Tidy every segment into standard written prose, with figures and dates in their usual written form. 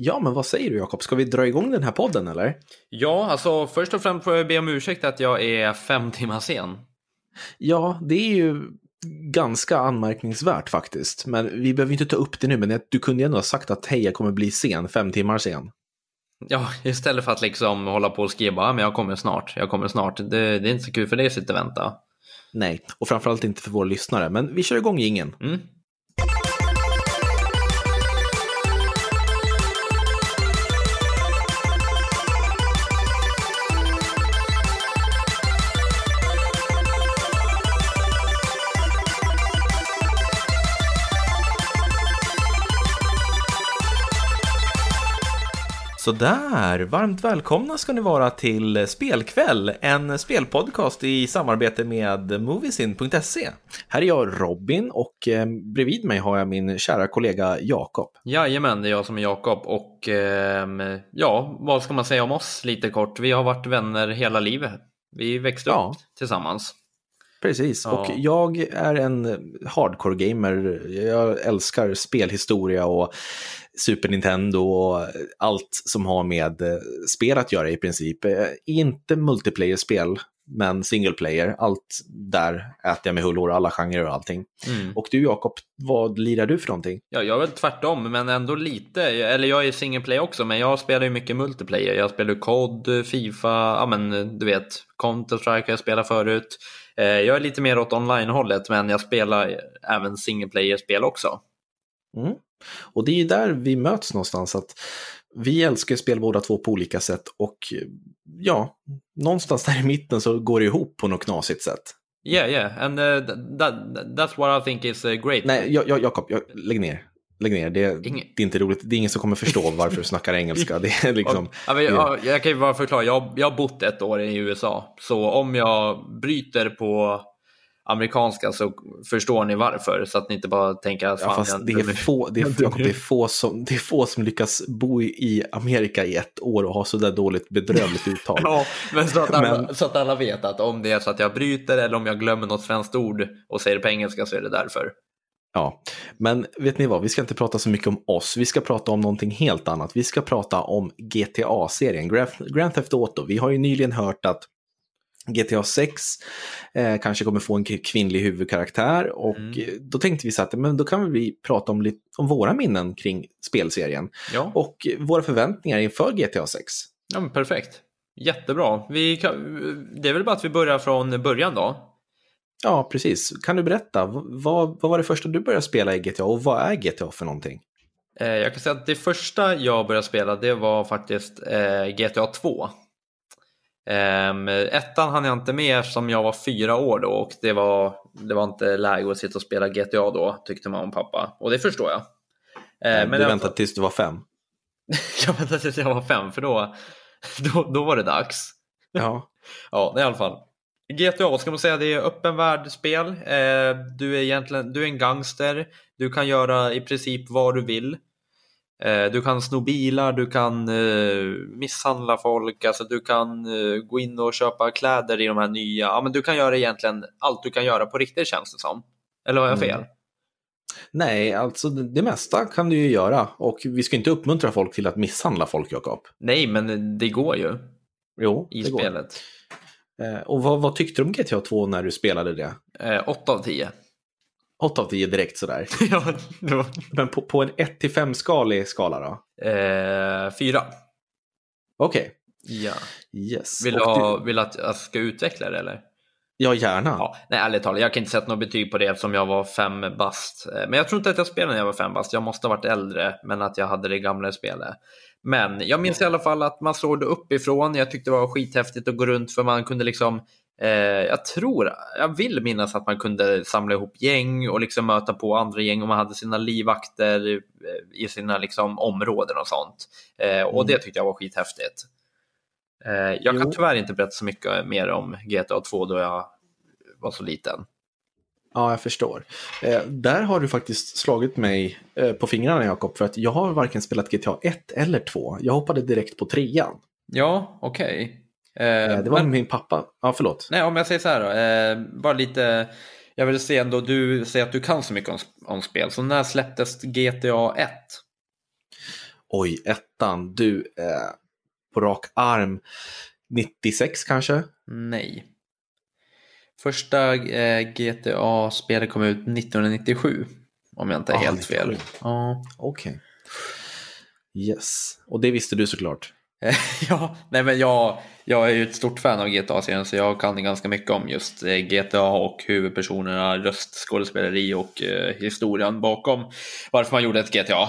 Ja, men vad säger du, Jakob? Ska vi dra igång den här podden, eller? Ja, alltså först och främst får jag be om ursäkt att jag är 5 timmar sen. Ja, det är ju ganska anmärkningsvärt faktiskt. Men vi behöver inte ta upp det nu, men du kunde ju ändå ha sagt att hej, jag kommer bli sen, 5 timmar sen. Ja, istället för att liksom hålla på och skriva, men jag kommer snart. Det är inte så kul för dig att sitta och vänta. Nej, och framförallt inte för våra lyssnare, men vi kör igång ingen. Mm. Så där, varmt välkomna ska ni vara till Spelkväll, en spelpodcast i samarbete med Moviesin.se. Här är jag, Robin, och bredvid mig har jag min kära kollega Jakob. Jajamän, det är jag som är Jakob, och ja, vad ska man säga om oss lite kort? Vi har varit vänner hela livet, vi växte upp tillsammans. Precis, ja. Och jag är en hardcore gamer. Jag älskar spelhistoria och Super Nintendo och allt som har med spel att göra i princip. Inte multiplayer-spel, men singleplayer. Allt där äter jag med hullor, alla genrer och allting. Mm. Och du, Jakob, vad lirar du för någonting? Ja, jag är väl tvärtom, men ändå lite. Eller jag är singleplayer också, men jag spelar ju mycket multiplayer. Jag spelar COD, FIFA, ja men du vet, Counter Strike jag spelar förut. Jag är lite mer åt online-hållet, men jag spelar även singleplayer-spel också. Mm. Och det är ju där vi möts någonstans, att vi älskar spel båda två på olika sätt, och ja, någonstans där i mitten så går det ihop på något knasigt sätt. Yeah, and that's what I think is great. Nej, Jakob, lägg ner. Det är inte roligt. Det är ingen som kommer förstå varför du snackar engelska. Det är liksom, jag kan ju bara förklara. Jag har bott 1 år i USA. Så om jag bryter på amerikanska så förstår ni varför. Så att ni inte bara tänker att det är få som lyckas bo i Amerika i 1 år och ha så där dåligt bedrövligt uttal. Ja, men så att alla vet att om det är så att jag bryter eller om jag glömmer något svenskt ord och säger det på engelska så är det därför. Ja, men vet ni vad? Vi ska inte prata så mycket om oss. Vi ska prata om någonting helt annat. Vi ska prata om GTA-serien, Grand Theft Auto. Vi har ju nyligen hört att GTA 6 kanske kommer få en kvinnlig huvudkaraktär. Och då tänkte vi så att men då kan vi prata om våra minnen kring spelserien. Ja. Och våra förväntningar inför GTA 6. Ja, men perfekt. Jättebra. Det är väl bara att vi börjar från början då. Ja, precis. Kan du berätta, vad var det första du började spela i GTA och vad är GTA för någonting? Jag kan säga att det första jag började spela, det var faktiskt GTA 2. Ettan hann jag inte med som jag var 4 år då, och det var inte läge att sitta och spela GTA då, tyckte mamma och pappa. Och det förstår jag. Men du väntade tills du var 5? Jag väntade tills jag var 5, för då var det dags. Ja. Ja, i alla fall. GTA, ska man säga, det är öppen världsspel. Du är en gangster. Du kan göra i princip vad du vill. Du kan sno bilar, du kan misshandla folk, alltså du kan gå in och köpa kläder i de här nya. Ja, men du kan göra egentligen allt du kan göra på riktigt, känns det som. Eller har jag fel? Nej, alltså det mesta kan du ju göra, och vi ska inte uppmuntra folk till att misshandla folk, Jakob. Nej, men det går ju. Jo, i det spelet. Går. Och vad tyckte du om GTA 2 när du spelade det? 8 av 10. 8 av 10 direkt sådär. Ja, det var... Men på en 1-5-skalig skala då? 4. Okej. Ja. Yes. Vill att jag ska utveckla det, eller? Ja, gärna. Ja, nej, ärligt talat, jag kan inte sätta något betyg på det eftersom jag var 5 bast. Men jag tror inte att jag spelade när jag var 5 bast. Jag måste ha varit äldre, men att jag hade det gamla spelet. Men jag minns i alla fall att man såg det uppifrån. Jag tyckte det var skithäftigt att gå runt, för man kunde liksom jag vill minnas att man kunde samla ihop gäng och liksom möta på andra gäng, och man hade sina livvakter i sina liksom områden och sånt. Och det tyckte jag var skithäftigt. Jag kan tyvärr inte berätta så mycket mer om GTA 2 då jag var så liten. Ja, jag förstår. Där har du faktiskt slagit mig på fingrarna, Jakob, för att jag har varken spelat GTA 1 eller 2. Jag hoppade direkt på 3:an. Ja, okej. Det var min pappa. Ja, förlåt. Nej, om jag säger så här då. Bara lite... Jag vill se ändå, du säger att du kan så mycket om spel. Så när släpptes GTA 1? oj, ettan, du på rak arm 96 kanske? Nej. Första GTA-spelet kom ut 1997 om jag inte är helt fel. Ja, okej. Yes. Och det visste du såklart. Ja, nej men jag är ju ett stort fan av GTA-serien, så jag kan ganska mycket om just GTA och huvudpersonerna, röstskådespeleri och historien bakom varför man gjorde ett GTA.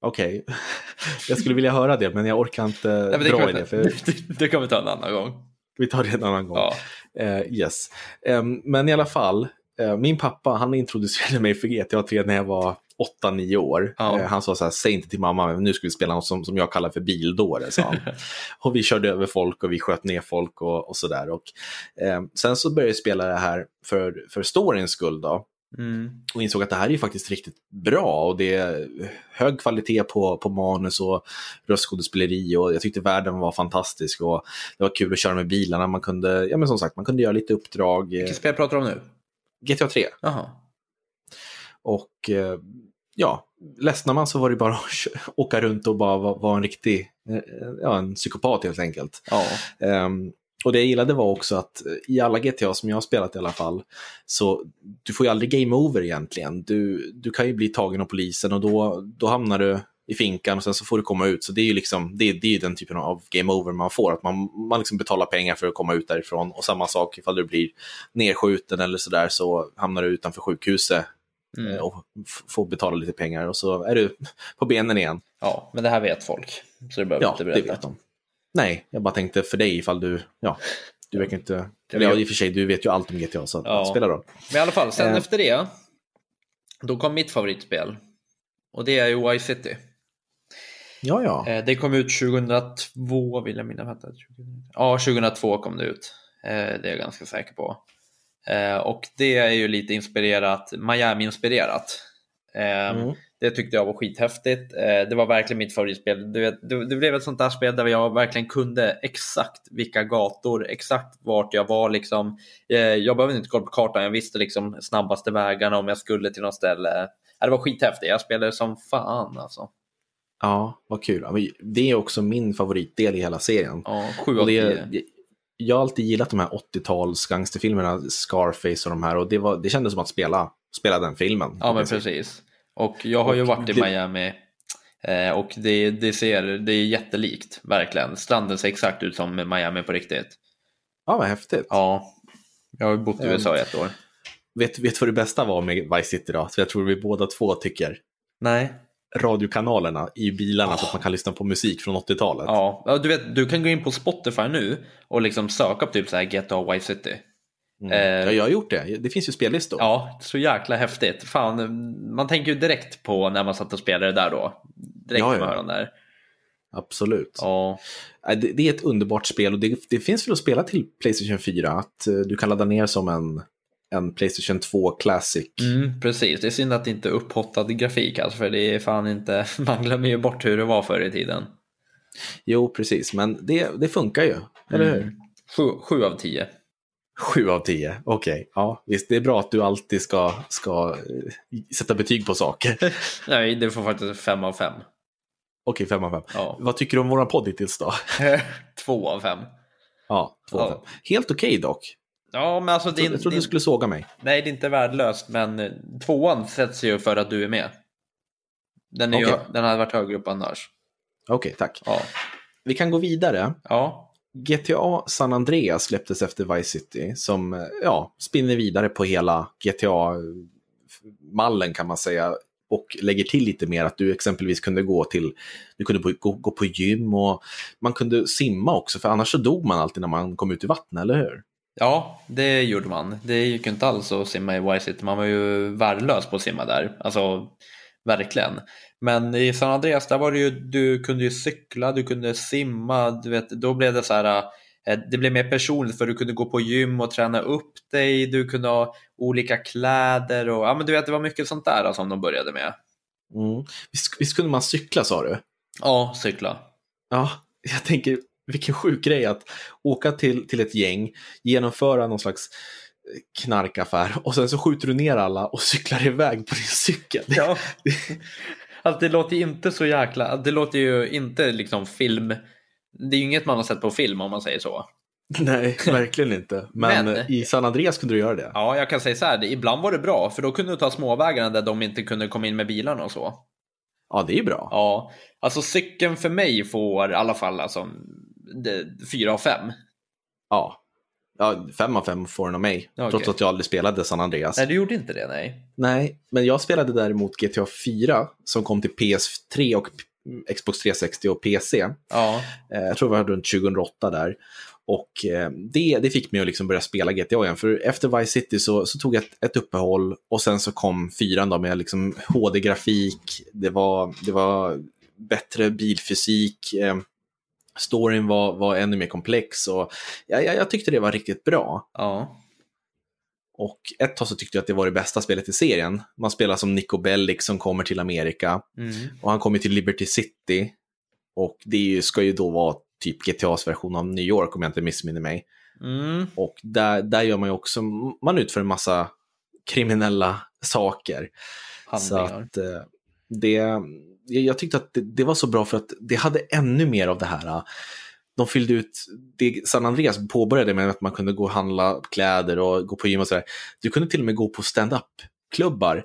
Okej, okay. Jag skulle vilja höra det, men jag orkar inte dra i det. För... det kan vi ta en annan gång. Vi tar det en annan gång. Ja. Yes. Men i alla fall, min pappa, han introducerade mig för GTA 3 när jag var 8-9 år. Ja. Han sa så här: säg inte till mamma, men nu ska vi spela något som jag kallar för bildåre, sa han. Och vi körde över folk och vi sköt ner folk och sådär. Sen så började jag spela det här för storyns skull då. Mm. Och insåg att det här är ju faktiskt riktigt bra, och det är hög kvalitet på manus och röstskådespeleri, och jag tyckte världen var fantastisk och det var kul att köra med bilarna. Man kunde, ja men som sagt, man kunde göra lite uppdrag. Vilket spel pratar du om nu? GTA 3. Jaha. Och ja, ledsnar man så var det bara att åka runt och bara vara en riktig, ja, en psykopat helt enkelt. Ja. Och det jag gillade var också att i alla GTA som jag har spelat i alla fall, så du får ju aldrig game over egentligen. Du kan ju bli tagen av polisen, och då hamnar du i finkan, och sen så får du komma ut. Så det är ju liksom, det är ju den typen av game over man får, att man liksom betalar pengar för att komma ut därifrån. Och samma sak ifall du blir nedskjuten eller sådär, så hamnar du utanför sjukhuset. Mm. Och får betala lite pengar, och så är du på benen igen. Ja, men det här vet folk, så det behöver inte berätta. Ja, det vet de. Nej, jag bara tänkte för dig ifall du... Ja, du verkar inte... Eller i och för sig, du vet ju allt om GTA, så ja, spelar roll. Men i alla fall, sen efter det, då kom mitt favoritspel. Och det är ju Vice City. Ja. Det kom ut 2002, vill jag minnas. Ja, 2002 kom det ut. Det är jag ganska säker på. Och det är ju lite inspirerat, Miami-inspirerat. Det tyckte jag var skithäftigt. Det var verkligen mitt favoritspel. Det blev ett sånt där spel där jag verkligen kunde exakt vilka gator, exakt vart jag var liksom. Jag behövde inte kolla på kartan, jag visste liksom snabbaste vägarna om jag skulle till något ställe. Det var skithäftigt, jag spelade som fan alltså. Ja, vad kul. Det är också min favoritdel i hela serien. Ja, 7-10. Jag har alltid gillat de här 80-tals gangsterfilmerna, Scarface och de här, och det kändes som att spela den filmen. Ja, men precis. Och jag har ju varit i Miami, och det är jättelikt, verkligen. Stranden ser exakt ut som Miami på riktigt. Ja, vad häftigt. Ja, jag har ju bott i USA i ett år. Vet vad det bästa var med Vice City då? Så jag tror vi båda två tycker. Nej. Radiokanalerna i bilarna, så att man kan lyssna på musik från 80-talet. Ja, du vet, du kan gå in på Spotify nu och liksom söka på typ så här GTA Vice City. Ja, jag har gjort det. Det finns ju spellistor. Ja, så jäkla häftigt. Fan, man tänker ju direkt på när man satt och spelade det där då. Direkt på öronen där. Absolut. Ja. Det är ett underbart spel, och det finns väl att spela till PlayStation 4, att du kan ladda ner som en PlayStation 2 Classic. Precis, det är synd att det inte är upphottad grafik alltså, för det är fan inte, man glömmer ju bort hur det var förr i tiden. Jo, precis, men det funkar ju, eller hur? 7 av 10. 7 av 10, okej. Ja, visst, det är bra att du alltid ska sätta betyg på saker. Nej, det får faktiskt 5 av 5. Okej, 5 av 5. Ja. Vad tycker du om våran podd hittills då? 2 av 5. Ja, 2 av 5. Helt okej dock. Ja, men alltså jag trodde du skulle såga mig. Nej, det är inte värdelöst, men 2:an sätts ju för att du är med. Den hade varit högre upp annars. Okej, tack. Ja. Vi kan gå vidare. Ja. GTA San Andreas släpptes efter Vice City, som spinner vidare på hela GTA-mallen kan man säga, och lägger till lite mer att du exempelvis kunde gå på gym, och man kunde simma också, för annars så dog man alltid när man kom ut i vattnet, eller hur? Ja, det gjorde man. Det gick ju inte alls att simma i Vice City. Man var ju värdelös på att simma där. Alltså, verkligen. Men i San Andreas, där var det ju, du kunde ju cykla, du kunde simma, du vet, då blev det så här, det blev mer personligt, för du kunde gå på gym och träna upp dig, du kunde ha olika kläder och ja, men du vet, det var mycket sånt där som de började med. Mm. Visst kunde man cykla, sa du? Ja, cykla. Ja, jag tänker, vilken sjuk grej att åka till ett gäng, genomföra någon slags knarkaffär, och sen så skjuter du ner alla och cyklar iväg på din cykel. Ja. Alltså det låter ju inte så jäkla... Det låter ju inte liksom film... Det är ju inget man har sett på film om man säger så. Nej, verkligen inte. Men i San Andreas kunde du göra det. Ja, jag kan säga så här. Ibland var det bra, för då kunde du ta småvägarna där de inte kunde komma in med bilarna och så. Ja, det är ju bra. Ja, alltså cykeln för mig får i alla fall alltså, 4 av 5. Ja. Ja, 5 av 5 får den av mig. Okay. Trots att jag aldrig spelade San Andreas. Nej, du gjorde inte det, nej. Nej, men jag spelade däremot GTA 4 som kom till PS3 och Xbox 360 och PC. Ja. Jag tror vi hade runt 2008 där. Och det fick mig att liksom börja spela GTA igen. För efter Vice City så tog jag ett uppehåll. Och sen så kom 4 då med liksom HD-grafik. Det var bättre bilfysik. Storyn var ännu mer komplex. Och jag tyckte det var riktigt bra. Ja. Och ett tag så tyckte jag att det var det bästa spelet i serien. Man spelar som Niko Bellic som kommer till Amerika. Mm. Och han kommer till Liberty City. Och det ska ju då vara typ GTAs version av New York om jag inte missminner mig. Mm. Och där gör man ju också, man utför en massa kriminella saker. Handlingar. Så att jag tyckte att det var så bra för att det hade ännu mer av det här. De fyllde ut, San Andreas påbörjade med att man kunde gå och handla kläder och gå på gym och sådär. Du kunde till och med gå på stand-up-klubbar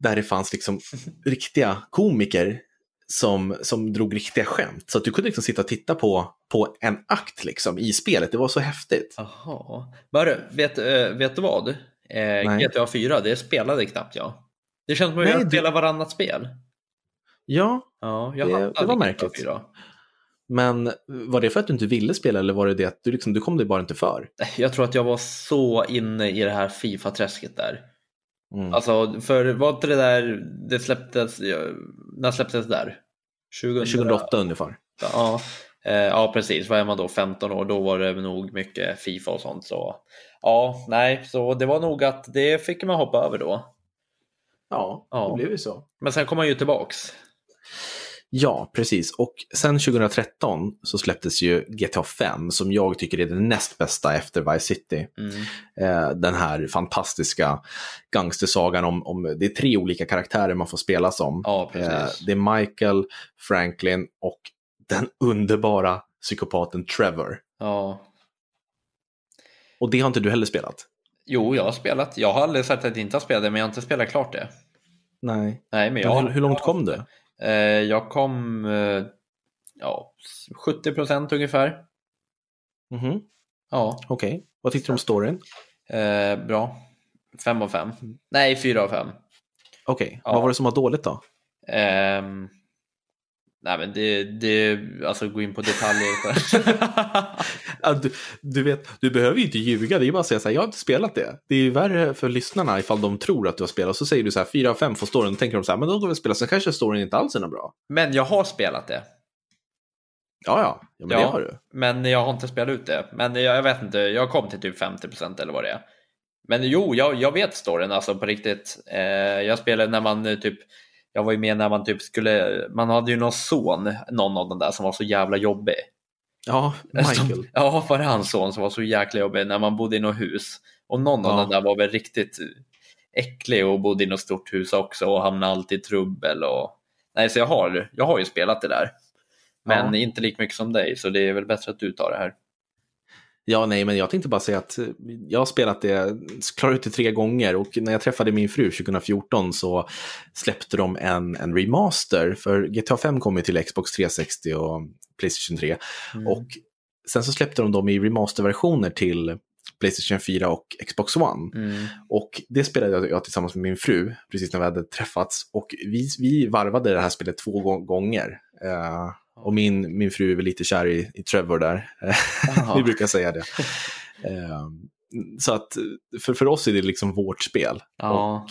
där det fanns liksom riktiga komiker som drog riktiga skämt. Så att du kunde liksom sitta och titta på en akt liksom i spelet. Det var så häftigt. Aha. Bara, vet du vad? GTA 4, det spelade knappt jag. Det känns som att jag spelar varannat spel. Ja, jag det var märkligt. Men var det för att du inte ville spela eller var det att du, liksom, du kom dig bara inte för? Jag tror att jag var så inne i det här FIFA-träsket där. Mm. Alltså, för var inte det där det släpptes, när släpptes det där? 2008 ungefär. Ja, precis. Var är man då 15 år? Då var det nog mycket FIFA och sånt. Så ja, nej. Så det var nog att det fick man hoppa över då. Ja, det blev ju så. Men sen kom man ju tillbaks. Ja, precis. Och sen 2013 så släpptes ju GTA 5 som jag tycker är den näst bästa efter Vice City. Mm. Den här fantastiska gangstersagan om det är 3 olika karaktärer man får spela som. Ja, det är Michael, Franklin och den underbara psykopaten Trevor. Ja. Och det har inte du heller spelat? Jo, jag har spelat. Jag har aldrig sagt att jag inte har spelat det, men jag har inte spelat klart det. Nej, men jag... Hur långt kom du? Jag kom 70% ungefär. Mhm. Ja. Okej. Vad tyckte du om storyn? Bra. 5 av 5. Nej, 4 av 5. Okej. Ja. Vad var det som var dåligt då? Nej, men det alltså gå in på detaljer. Ja, du vet, du behöver ju inte ljuga. Det är ju bara att säga så här, jag har inte spelat det. Det är ju värre för lyssnarna ifall de tror att du har spelat. Så säger du så här, 4 av 5 får storyn. Då tänker de så här, men då går vi spela. Sen kanske storyn inte alls är bra. Men jag har spelat det. Ja, men det har du. Men jag har inte spelat ut det. Men jag vet inte, jag kom till typ 50% eller vad det är. Men jo, jag vet storyn alltså på riktigt. Jag spelade när man typ... Jag var ju med när man typ skulle... Man hade ju någon son, någon av den där som var så jävla jobbig. Ja, Michael. Ja, var det hans son som var så jäkla jobbig när man bodde i något hus. Och någon av den där var väl riktigt äcklig och bodde i något stort hus också och hamnade alltid i trubbel. Och... Nej, så jag har ju spelat det där. Men inte lika mycket som dig, så det är väl bättre att du tar det här. Ja, nej, men jag tänkte bara säga att jag har spelat det, klarat ut det 3 gånger. Och när jag träffade min fru 2014 så släppte de en remaster. För GTA 5 kom ju till Xbox 360 och PlayStation 3. Mm. Och sen så släppte de dem i remasterversioner till PlayStation 4 och Xbox One. Mm. Och det spelade jag tillsammans med min fru precis när vi hade träffats. Och vi varvade det här spelet 2 gånger. Och min fru är lite kär i Trevor där. Vi brukar säga det. Så att för oss är det liksom vårt spel. Ja. Och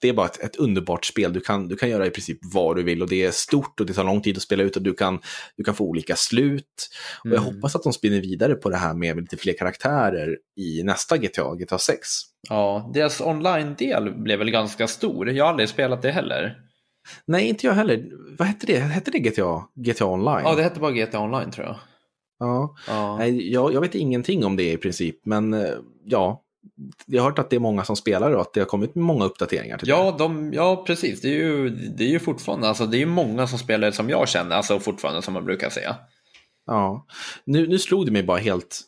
det är bara ett underbart spel. Du kan göra i princip vad du vill. Och det är stort och det tar lång tid att spela ut. Och du kan få olika slut. Mm. Och jag hoppas att de spinner vidare på det här med lite fler karaktärer i nästa GTA, GTA 6. Ja, deras online-del blev väl ganska stor. Jag har aldrig spelat det heller. Nej, inte jag heller. Vad hette det? Hette det GTA? GTA Online? Ja, det hette bara GTA Online tror jag. Ja. Nej, jag vet ingenting om det i princip. Men ja, jag har hört att det är många som spelar och att det har kommit många uppdateringar till ja, precis. Det är ju fortfarande, alltså det är ju många som spelar som jag känner, alltså fortfarande som man brukar säga. Ja, nu slog det mig bara helt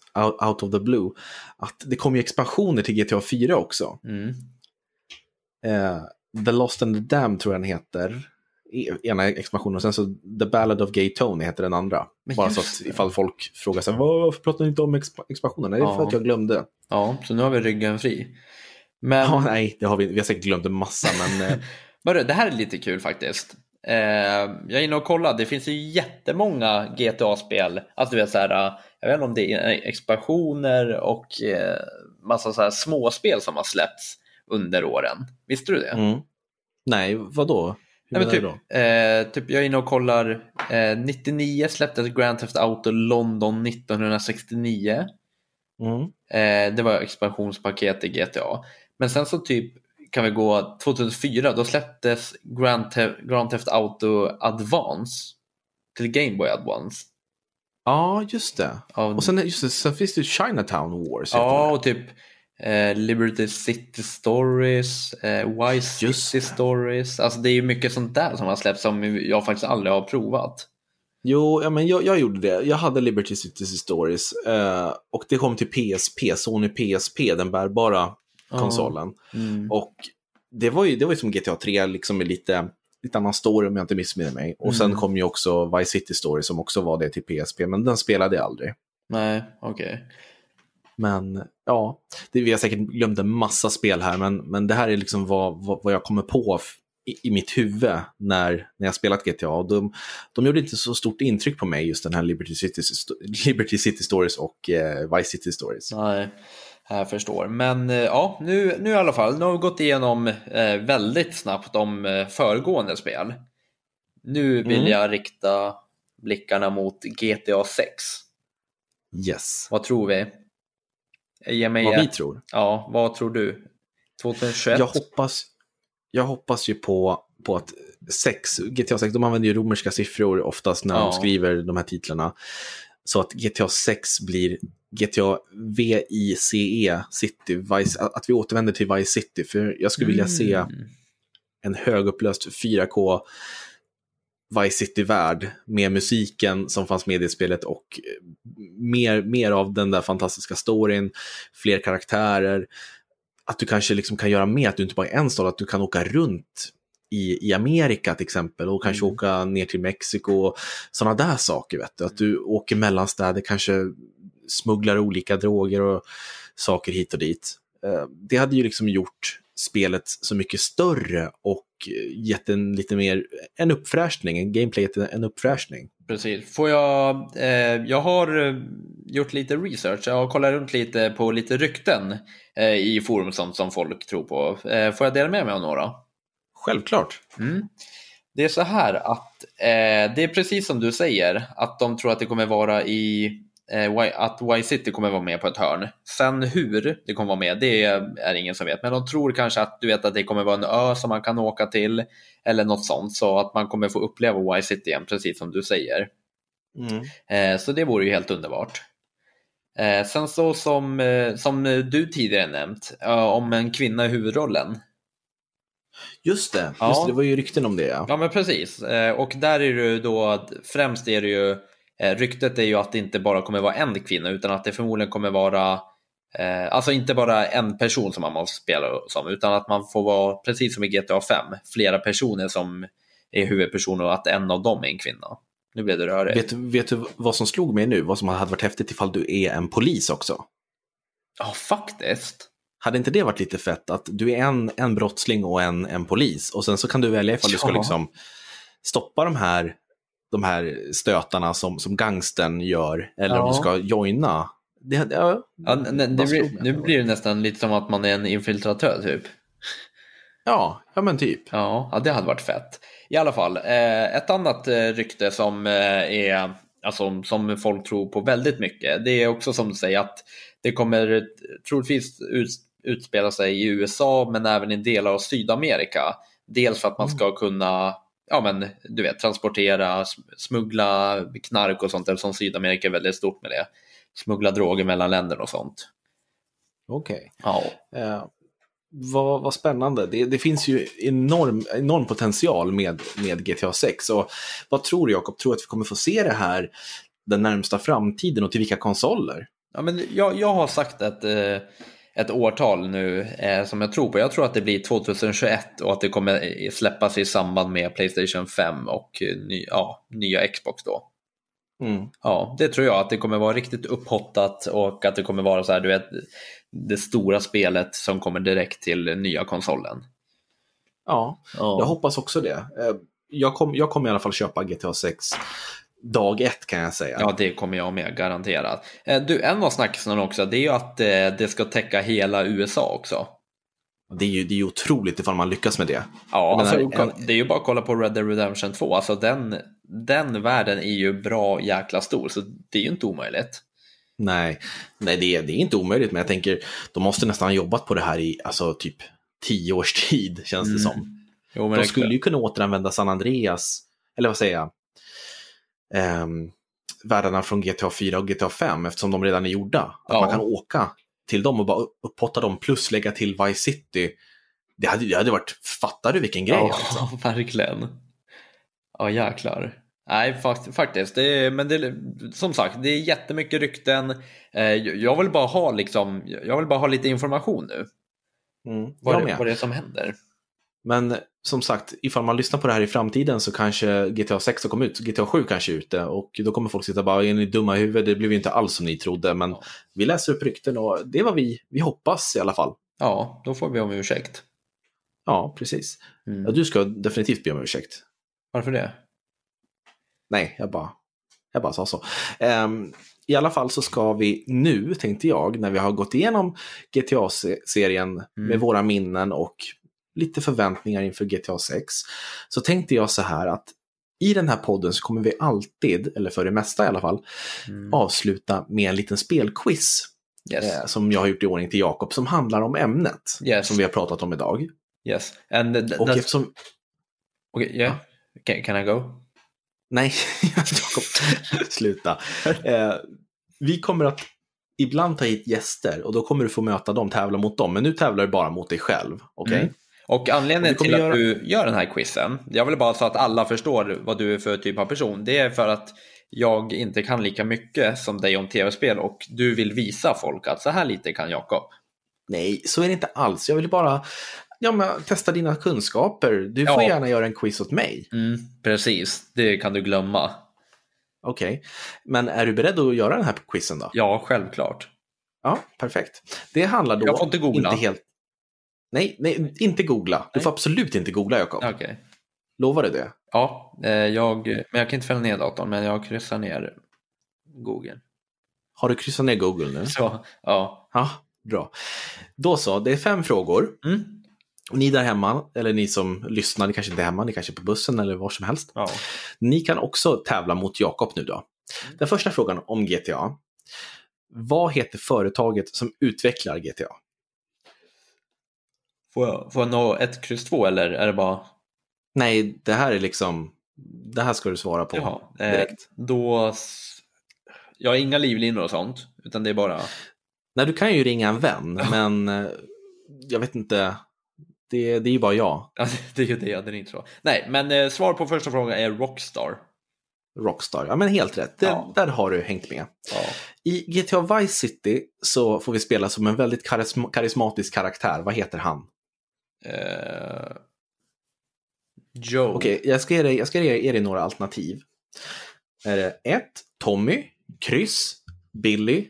out of the blue att det kom ju expansioner till GTA 4 också. Mm. The Lost and the Damned tror jag den heter, ena expansionen, och sen så The Ballad of Gay Tony heter den andra. Men bara så att ifall folk frågar sig varför pratar ni inte om expansionen? Nej, det är för att jag glömde. Ja, så nu har vi ryggen fri. Men... ja, nej, det har vi har säkert glömt en massa, men... det här är lite kul faktiskt. Jag är inne och kollar, det finns ju jättemånga GTA-spel. Alltså du vet såhär, jag vet inte om det är expansioner och massa så här småspel som har släppts under åren. Visste du det? Mm. Nej, vadå? Nej, men typ jag är inne och kollar 99 släpptes Grand Theft Auto London 1969. Mm. Det var expansionspaket i GTA. Men sen så typ kan vi gå 2004, då släpptes Grand Theft Auto Advance till Game Boy Advance. Ja, just det. Och sen finns det Chinatown Wars. Ja, och typ Liberty City Stories, Vice City Stories. Alltså det är ju mycket sånt där som har släppts som jag faktiskt aldrig har provat. Jo, ja, men jag gjorde det. Jag hade Liberty City Stories och det kom till PSP, Sony PSP, den bärbara konsolen. Mm. Och det var ju som GTA 3 liksom, med lite annan story om jag inte missminner mig. Och sen kom ju också Vice City Stories som också var det till PSP, men den spelade jag aldrig. Nej, okej. Men ja, vi har säkert glömt en massa spel här, men det här är liksom vad jag kommer på i mitt huvud när jag spelat GTA. Och de gjorde inte så stort intryck på mig, just den här Liberty City Stories och Vice City Stories. Nej, jag förstår. Men ja, nu i alla fall, nu har vi gått igenom väldigt snabbt om föregående spel. Nu vill jag rikta blickarna mot GTA 6. Yes. Vad tror vi? Vad vi tror. Ja, vad tror du? 2021? Jag hoppas ju på att GTA 6, de använder ju romerska siffror oftast när de skriver de här titlarna. Så att GTA 6 blir GTA VICE City, Vice, att vi återvänder till Vice City. För jag skulle vilja se en högupplöst 4K Vice City-värld med musiken som fanns med i spelet och mer av den där fantastiska storyn, fler karaktärer, att du kanske liksom kan göra mer, att du inte bara är en stad, att du kan åka runt i Amerika till exempel och kanske åka ner till Mexiko och sådana där saker, vet du, att du åker mellan städer, kanske smugglar olika droger och saker hit och dit. Det hade ju liksom gjort spelet så mycket större och gett en lite mer en uppfräschning, en gameplay, en uppfräschning. Precis. Får jag jag har gjort lite research, jag har kollat runt lite på lite rykten i forum som folk tror på. Får jag dela med mig av några? Självklart. Det är så här att det är precis som du säger, att de tror att det kommer vara att Vice City kommer vara med på ett hörn. Sen hur det kommer vara med, det är ingen som vet. Men de tror kanske att, du vet, att det kommer vara en ö som man kan åka till eller något sånt, så att man kommer få uppleva Vice City igen, precis som du säger. Så det vore ju helt underbart. Sen så som du tidigare nämnt, om en kvinna i huvudrollen. Just det, det var ju rykten om det. Ja, men precis. Och där är det då, främst är det ju ryktet är ju att det inte bara kommer vara en kvinna, utan att det förmodligen kommer vara alltså inte bara en person som man måste spela som, utan att man får vara, precis som i GTA 5, flera personer som är huvudpersoner och att en av dem är en kvinna. Nu blev det rörigt. Vet du vad som slog mig nu? Vad som hade varit häftigt ifall du är en polis också. Ja, faktiskt. Hade inte det varit lite fett att du är en brottsling och en polis, och sen så kan du välja ifall du ska liksom stoppa de här stötarna som gangstern gör, eller om du ska joina. Nu blir det nästan lite som att man är en infiltratör typ. Ja men typ. Ja, det hade varit fett. I alla fall, ett annat rykte som är, alltså som folk tror på väldigt mycket, det är också som du säger att det kommer troligtvis utspela sig i USA, men även i delar av Sydamerika. Dels för att man ska kunna, ja men du vet, transportera, smuggla knark och sånt, eftersom Sydamerika är väldigt stort med det. Smuggla droger mellan länder och sånt. Okej. Okay. Ja. Vad spännande. Det finns ju enorm potential med GTA 6. Och vad tror Jakob? Tror att vi kommer få se det här den närmsta framtiden och till vilka konsoler? Ja, men jag har sagt att ett årtal nu som jag tror på. Jag tror att det blir 2021 och att det kommer släppas i samband med PlayStation 5 och nya Xbox då. Mm. Ja, det tror jag att det kommer vara riktigt upphottat och att det kommer vara så här, du vet, det stora spelet som kommer direkt till nya konsolen. Ja. Jag hoppas också det. Jag kommer i alla fall köpa GTA 6 dag ett, kan jag säga. Ja, det kommer jag med, garanterat. Du, en av snacksen också, det är ju att det ska täcka hela USA också. Det är ju otroligt ifall man lyckas med det. Ja, det är ju bara att kolla på Red Dead Redemption 2. Alltså den världen är ju bra jäkla stor, så det är ju inte omöjligt. Nej, det är inte omöjligt, men jag tänker, de måste nästan ha jobbat på det här i alltså typ 10 års tid, känns det som. Jo, men de skulle ju kunna återanvända San Andreas, eller vad säger jag? Världarna från GTA 4 och GTA 5, eftersom de redan är gjorda. Man kan åka till dem och bara upphotta dem, plus lägga till Vice City. Det hade varit, fattar du vilken grej? Ja, alltså. Verkligen. Ja, jäklar. Nej, faktiskt. Som sagt, det är jättemycket rykten. Jag vill bara ha lite information nu. Vad det är som händer. Men som sagt, ifall man lyssnar på det här i framtiden så kanske GTA 6 har kommit ut, GTA 7 kanske är ute, och då kommer folk sitta bara, är ni dumma i huvudet, det blev ju inte alls som ni trodde, men vi läser upp rykten och det var vi hoppas i alla fall. Ja, då får vi om ursäkt. Ja, precis. Ja, du ska definitivt be om ursäkt. Varför det? Nej, jag bara sa så. I alla fall så ska vi nu, tänkte jag, när vi har gått igenom GTA-serien med våra minnen och lite förväntningar inför GTA 6, så tänkte jag så här att i den här podden så kommer vi alltid, eller för det mesta i alla fall, avsluta med en liten spelquiz som jag har gjort i ordning till Jakob, som handlar om ämnet som vi har pratat om idag. Yes. And och eftersom... Okay, yeah. Can I go? Nej, Jakob, sluta. Vi kommer att ibland ta hit gäster och då kommer du få möta dem, tävla mot dem, men nu tävlar du bara mot dig själv, okej? Okay? Och anledningen till att du gör den här quizen, jag vill bara så att alla förstår vad du är för typ av person, det är för att jag inte kan lika mycket som dig om tv-spel och du vill visa folk att så här lite kan Jakob. Nej, så är det inte alls. Jag vill bara testa dina kunskaper. Du får gärna göra en quiz åt mig. Precis, det kan du glömma. Okej, men är du beredd att göra den här quizen då? Ja, självklart. Ja, perfekt. Det handlar då... Jag får inte googla. Nej, inte googla. Du får absolut inte googla, Jakob. Okay. Lovar du det? Ja, men jag kan inte fälla ner datorn, men jag kryssar ner Google. Har du kryssat ner Google nu? Så, ja. Ja, bra. Då så, det är 5 frågor. Ni där hemma, eller ni som lyssnar, ni kanske inte är hemma, ni kanske är på bussen eller var som helst. Ja. Ni kan också tävla mot Jakob nu då. Den första frågan om GTA. Vad heter företaget som utvecklar GTA? Får jag nå 1, X, 2 eller är det bara... Nej, det här är liksom... Det här ska du svara på direkt. Då... Jag har inga livlinor och sånt, utan det är bara... Nej, du kan ju ringa en vän, men jag vet inte... Det är ju bara jag. Det är ju det, det är inte så. Nej, men svar på första frågan är Rockstar. Rockstar, ja men helt rätt. Där har du hängt med. Ja. I GTA Vice City så får vi spela som en väldigt karismatisk karaktär. Vad heter han? Joe. Okej, jag ska ge dig några alternativ. Är det 1, Tommy, Chris, Billy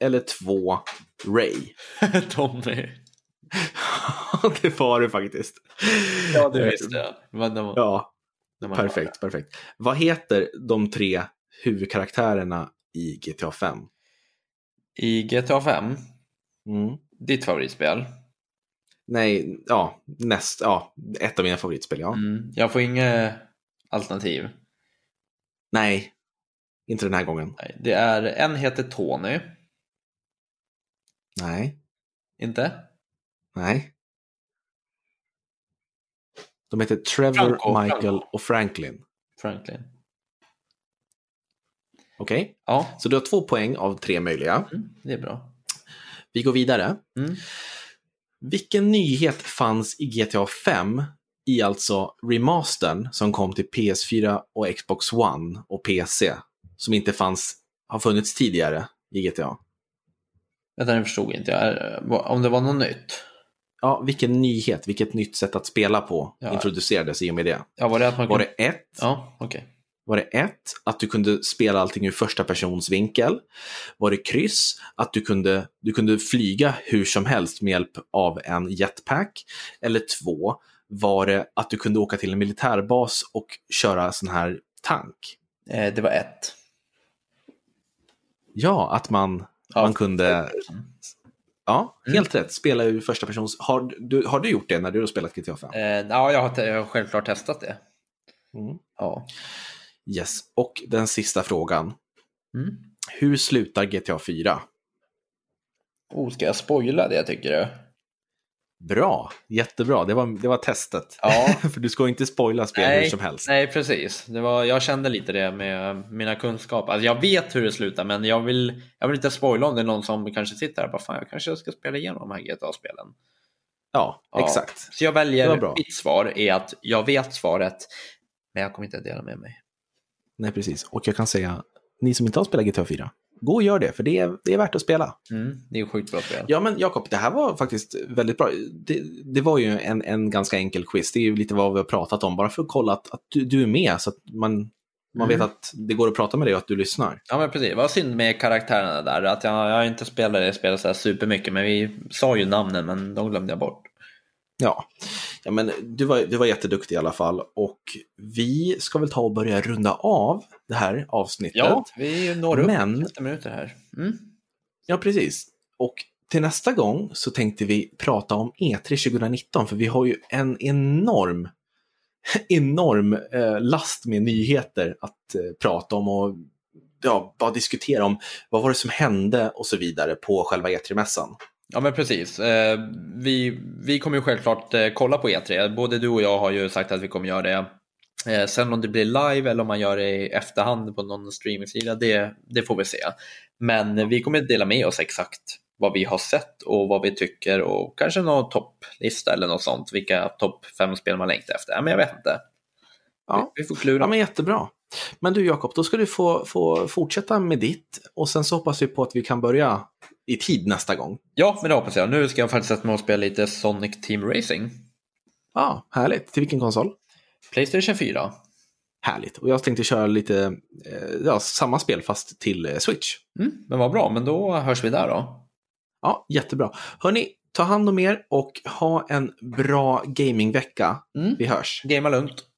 eller 2, Ray? Tommy. Det var det faktiskt. Ja, det visste jag. Perfekt. Vad heter de 3 huvudkaraktärerna i GTA 5? I GTA 5? Ditt favoritspel? Nej, ett av mina favoritspel, ja. Jag får inga alternativ. Nej, inte den här gången. Nej, det är, en heter Tony. Nej. Inte? Nej. De heter Trevor, Michael och Franklin. Okej. Ja. Så du har 2 poäng av 3 möjliga. Det är bra. Vi går vidare. Mm. Vilken nyhet fanns i GTA 5 i alltså remastern som kom till PS4 och Xbox One och PC som inte fanns, har funnits tidigare i GTA? Jag förstod inte om det var något nytt. Ja, vilken nyhet, vilket nytt sätt att spela på introducerades i och med det. Ja, var det att man kunde... Var det ett? Ja, okej. Var det ett, att du kunde spela allting ur första persons vinkel? Var det kryss, att du kunde flyga hur som helst med hjälp av en jetpack? Eller två, var det att du kunde åka till en militärbas och köra sån här tank? Det var ett. Ja, att man kunde... Ja, helt rätt. Spela ur första persons... Har du gjort det när du har spelat GTA 5? Ja, jag har självklart testat det. Mm. Ja. Yes, och den sista frågan. Mm. Hur slutar GTA 4? Ska jag spoila det, tycker du? Bra, jättebra. Det var testet. Ja. För du ska inte spoila spel hur som helst. Nej, precis. Jag kände lite det med mina kunskaper. Alltså, jag vet hur det slutar, men jag vill inte spoila om det är någon som kanske sitter där och bara, fan, jag kanske ska spela igenom de här GTA-spelen. Ja, exakt. Så jag väljer, mitt svar är att jag vet svaret, men jag kommer inte att dela med mig. Nej, precis. Och jag kan säga, ni som inte har spelat GTA 4, gå och gör det, för det är värt att spela. Det är sjukt bra spel. Ja, men Jakob, det här var faktiskt väldigt bra. Det var ju en ganska enkel quiz. Det är ju lite vad vi har pratat om, bara för att kolla att du är med, så att man vet att det går att prata med dig och att du lyssnar. Ja, men precis. Det var synd med karaktärerna där, att jag inte spelade det spelet så här supermycket, men vi sa ju namnen, men de glömde jag bort. Ja, men du var jätteduktig i alla fall, och vi ska väl ta och börja runda av det här avsnittet. Ja, vi når upp 15 minuter här. Mm. Ja, precis. Och till nästa gång så tänkte vi prata om E3 2019, för vi har ju en enorm last med nyheter att prata om och bara diskutera om vad var det som hände och så vidare på själva E3-mässan. Ja, men precis. Vi kommer ju självklart kolla på E3. Både du och jag har ju sagt att vi kommer göra det. Sen om det blir live eller om man gör det i efterhand på någon streamingsida, det får vi se. Men vi kommer dela med oss exakt vad vi har sett och vad vi tycker, och kanske någon topplista eller något sånt. Vilka topp 5 spel man längtar efter. Ja, men jag vet inte. Ja. Vi får klura. Ja, men jättebra. Men du, Jakob, då ska du få fortsätta med ditt, och sen så hoppas vi på att vi kan börja i tid nästa gång. Ja, men det hoppas jag. Nu ska jag faktiskt sätta mig och spela lite Sonic Team Racing. Ja, härligt. Till vilken konsol? PlayStation 4. Härligt. Och jag tänkte köra lite samma spel fast till Switch. Men vad bra, men då hörs vi där då. Ja, jättebra. Hörrni, ta hand om er och ha en bra gamingvecka. Vi hörs. Gamea lugnt.